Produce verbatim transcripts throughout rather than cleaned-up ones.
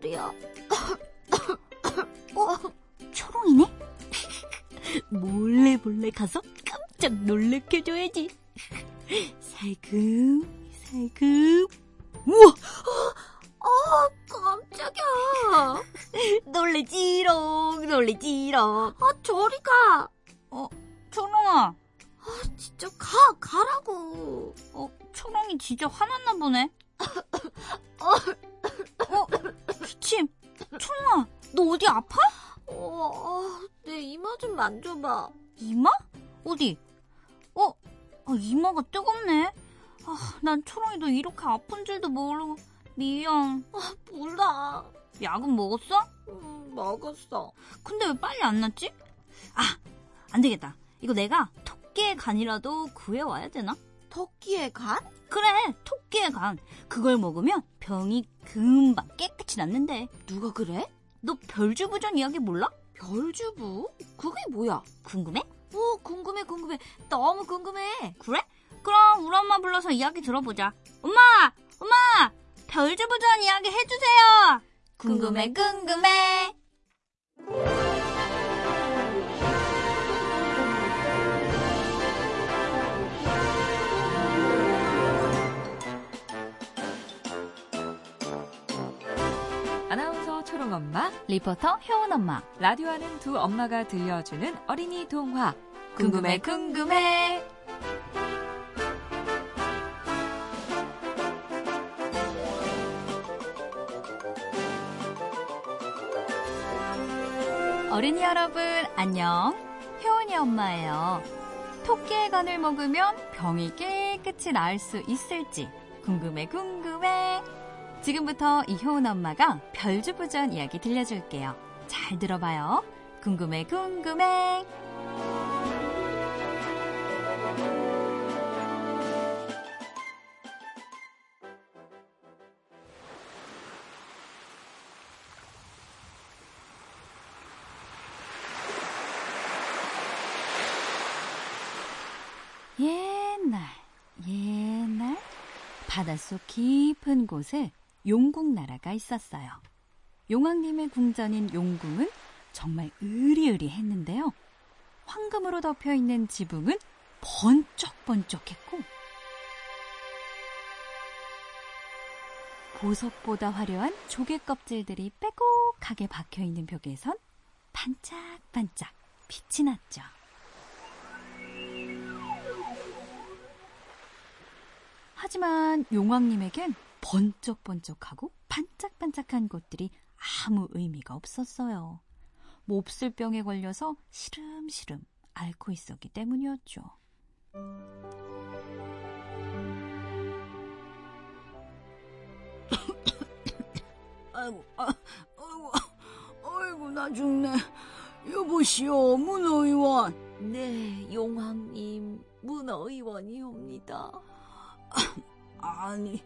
소리야? 어, 초롱이네? 몰래 몰래 가서 깜짝 놀래켜줘야지. 살금 살금. 우와! 아, 깜짝이야. 놀래지롱 놀래지롱. 아, 저리 가. 어, 초롱아. 아, 진짜 가, 가라고. 어, 초롱이 진짜 화났나 보네. 어, 기침. 초롱아, 너 어디 아파? 어, 어, 내 이마 좀 만져봐. 이마? 어디? 어, 어 이마가 뜨겁네. 아, 난 초롱이 너 이렇게 아픈 줄도 모르고. 미안. 아, 몰라. 약은 먹었어? 음, 먹었어. 근데 왜 빨리 안 났지? 아, 안 되겠다. 이거 내가 토끼의 간이라도 구해와야 되나? 토끼의 간? 그래, 토끼의 간. 그걸 먹으면 병이 금방 깨끗이 낫는데. 누가 그래? 너 별주부전 이야기 몰라? 별주부? 그게 뭐야? 궁금해? 오, 궁금해, 궁금해. 너무 궁금해. 그래? 그럼 우리 엄마 불러서 이야기 들어보자. 엄마! 엄마! 별주부전 이야기 해주세요. 궁금해, 궁금해. 아나운서 초롱엄마, 리포터 효은엄마, 라디오하는 두 엄마가 들려주는 어린이 동화. 궁금해, 궁금해. 어린이 여러분, 안녕. 효은이 엄마예요. 토끼의 간을 먹으면 병이 깨끗이 나을 수 있을지 궁금해, 궁금해. 지금부터 이 효은 엄마가 별주부전 이야기 들려줄게요. 잘 들어봐요. 궁금해, 궁금해. 옛날, 옛날 바닷속 깊은 곳에 용궁 나라가 있었어요. 용왕님의 궁전인 용궁은 정말 으리으리했는데요. 황금으로 덮여있는 지붕은 번쩍번쩍했고 보석보다 화려한 조개 껍질들이 빼곡하게 박혀있는 벽에선 반짝반짝 빛이 났죠. 하지만 용왕님에겐 번쩍번쩍하고 반짝반짝한 것들이 아무 의미가 없었어요. 몹쓸 병에 걸려서 시름시름 앓고 있었기 때문이었죠. 아이고, 아, 아이고, 아이고, 나 죽네. 여보시오, 문어의원. 네, 용왕님, 문어의원이옵니다. 아니,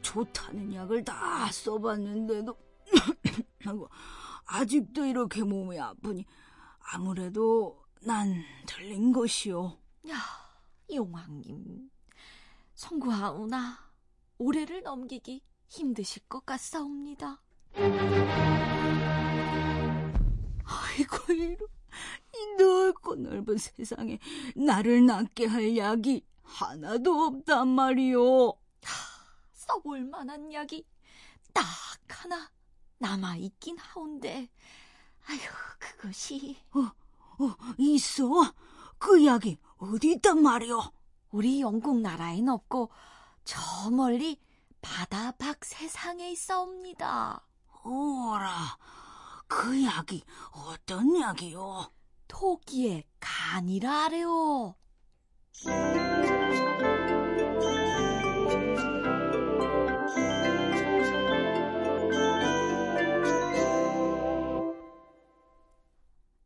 좋다는 약을 다 써봤는데도 아직도 이렇게 몸이 아프니 아무래도 난 들린 것이요. 야, 용왕님, 송구하오나 올해를 넘기기 힘드실 것 같사옵니다. 아이고, 이런 이 넓고 넓은 세상에 나를 낫게 할 약이 하나도 없단 말이오. 써볼 만한 약이 딱 하나 남아있긴 하운데, 아휴, 그것이... 어, 어, 있어? 그 약이 어디 있단 말이오? 우리 영국 나라엔 없고 저 멀리 바다 밖 세상에 있어옵니다. 오라, 그 약이 어떤 약이오? 토끼의 간이라 하래오.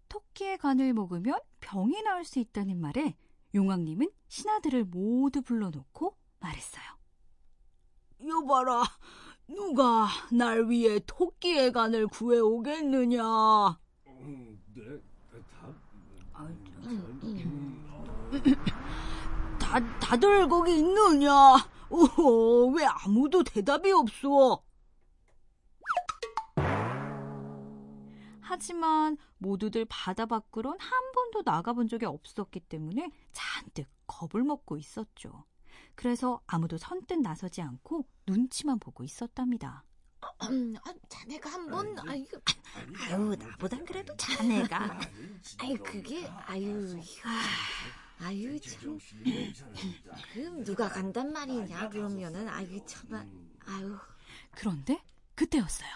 토끼의 간을 먹으면 병이 나을 수 있다는 말에 용왕님은 신하들을 모두 불러놓고 말했어요. 여봐라, 누가 날 위해 토끼의 간을 구해오겠느냐. 음, 네, 다... 아, 음, 음. 다, 다들 거기 있느냐. 오호, 왜 아무도 대답이 없어. 하지만 모두들 바다 밖으론 한 번도 나가본 적이 없었기 때문에 잔뜩 겁을 먹고 있었죠. 그래서 아무도 선뜻 나서지 않고 눈치만 보고 있었답니다. 자네가 한번 아유, 아유 나보단 그래도 자네가 아유 그게 아유 아, 아유 참 그럼 누가 간단 말이냐 그러면은 아유 참 아유 그런데 그때였어요.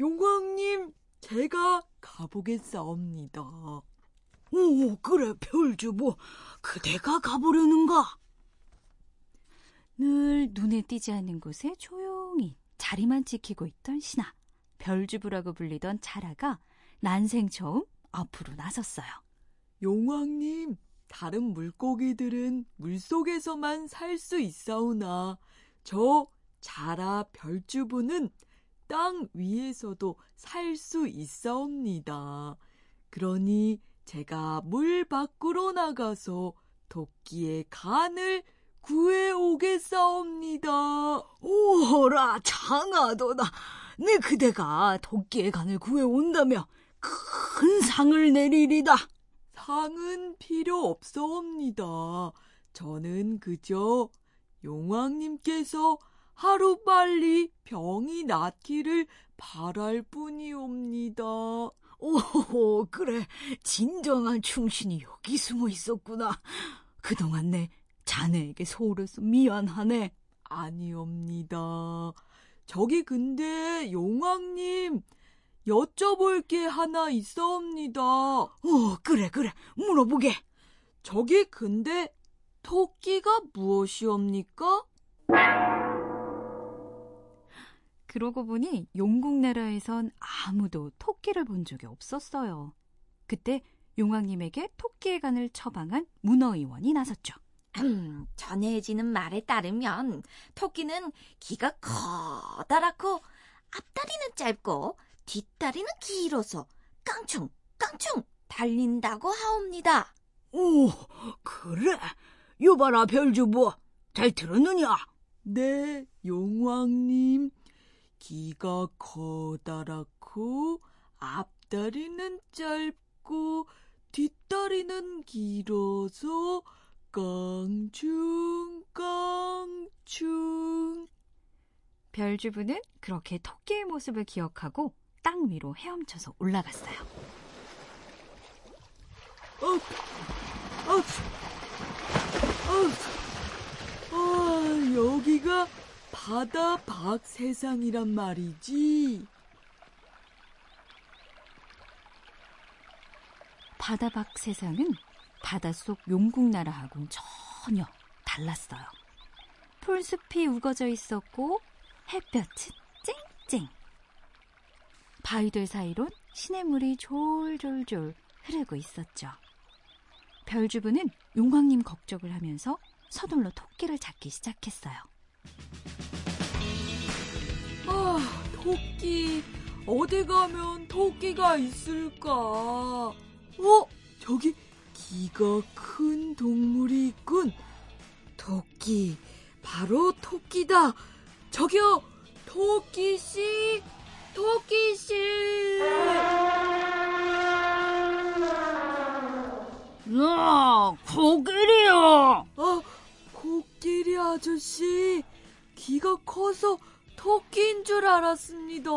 용왕님 제가 가보겠사옵니다. 오 그래 별주부 그대가 가보려는가? 늘 눈에 띄지 않는 곳에 조용히 자리만 지키고 있던 신하, 별주부라고 불리던 차라가 난생 처음 앞으로 나섰어요. 용왕님, 다른 물고기들은 물속에서만 살 수 있사오나 저 차라 별주부는 땅 위에서도 살 수 있사옵니다. 그러니 제가 물 밖으로 나가서 도끼의 간을 구해오겠사옵니다. 오호라 장하도다. 내 그대가 도끼의 간을 구해온다며 큰 상을 내리리다. 상은 필요 없사옵니다. 저는 그저 용왕님께서 하루빨리 병이 낫기를 바랄 뿐이옵니다. 오호 그래 진정한 충신이 여기 숨어 있었구나. 그동안 내 자네에게 소홀해서 미안하네. 아니옵니다. 저기 근데 용왕님 여쭤볼 게 하나 있어옵니다. 어 그래 그래 물어보게. 저기 근데 토끼가 무엇이옵니까? 그러고 보니 용궁 나라에선 아무도 토끼를 본 적이 없었어요. 그때 용왕님에게 토끼의 간을 처방한 문어의원이 나섰죠. 음, 전해지는 말에 따르면 토끼는 귀가 커다랗고 앞다리는 짧고 뒷다리는 길어서 깡충 깡충 달린다고 하옵니다. 오 그래 여봐라 별주부 잘 들었느냐? 네 용왕님 귀가 커다랗고 앞다리는 짧고 뒷다리는 길어서 깡충 깡충. 별주부는 그렇게 토끼의 모습을 기억하고 땅 위로 헤엄쳐서 올라갔어요. 어후, 어후, 어후. 아, 여기가 바다 밖 세상이란 말이지. 바다 밖 세상은 바닷속 용궁 나라하고는 전혀 달랐어요. 풀숲이 우거져 있었고 햇볕은 쨍쨍. 바위들 사이론 시냇물이 졸졸졸 흐르고 있었죠. 별주부는 용왕님 걱정을 하면서 서둘러 토끼를 잡기 시작했어요. 아, 토끼. 어디 가면 토끼가 있을까? 어? 저기 귀가 큰 동물이 있군. 토끼, 바로 토끼다. 저기요, 토끼씨, 토끼씨. 야, 코끼리야. 아, 코끼리 아저씨. 귀가 커서 토끼인 줄 알았습니다.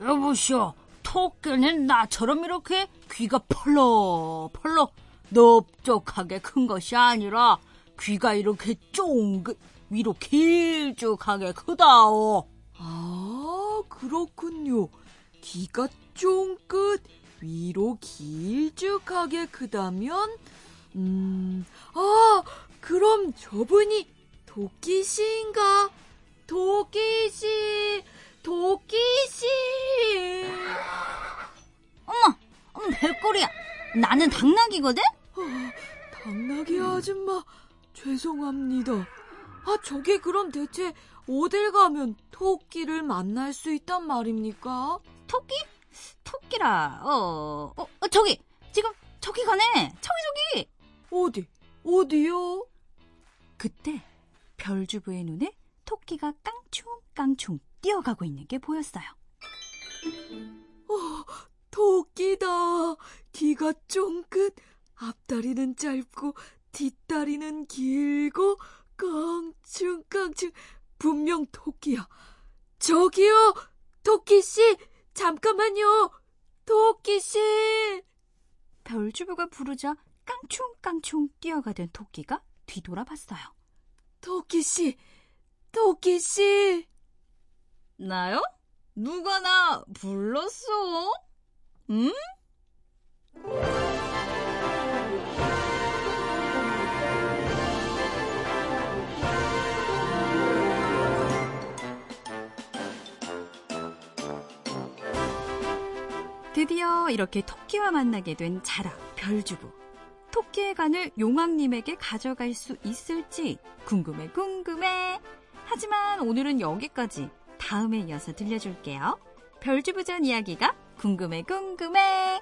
여보시오. 토끼는 나처럼 이렇게 귀가 펄럭펄럭 넓적하게 큰 것이 아니라 귀가 이렇게 쫑긋 위로 길쭉하게 크다오. 아 그렇군요. 귀가 쫑긋 위로 길쭉하게 크다면 음, 아 그럼 저분이 도끼씨인가? 도끼씨 도끼씨. 어머, 어머 별꼴이야. 나는 당나귀거든? 어, 당나귀 아줌마, 죄송합니다. 아, 저기 그럼 대체 어딜 가면 토끼를 만날 수 있단 말입니까? 토끼? 토끼라, 어, 어, 어 저기, 지금 저기 가네. 저기, 저기. 어디, 어디요? 그때 별주부의 눈에 토끼가 깡충깡충 뛰어가고 있는 게 보였어요. 어, 토끼다. 귀가 쫑긋, 앞다리는 짧고 뒷다리는 길고 깡충깡충. 분명 토끼야. 저기요, 토끼씨, 잠깐만요. 토끼씨. 별주부가 부르자 깡충깡충 뛰어가던 토끼가 뒤돌아봤어요. 토끼씨, 토끼씨. 나요? 누가 나 불렀어? 응? 드디어 이렇게 토끼와 만나게 된 자라 별주부. 토끼의 간을 용왕님에게 가져갈 수 있을지 궁금해 궁금해. 하지만 오늘은 여기까지. 다음에 이어서 들려줄게요. 별주부전 이야기가 궁금해 궁금해.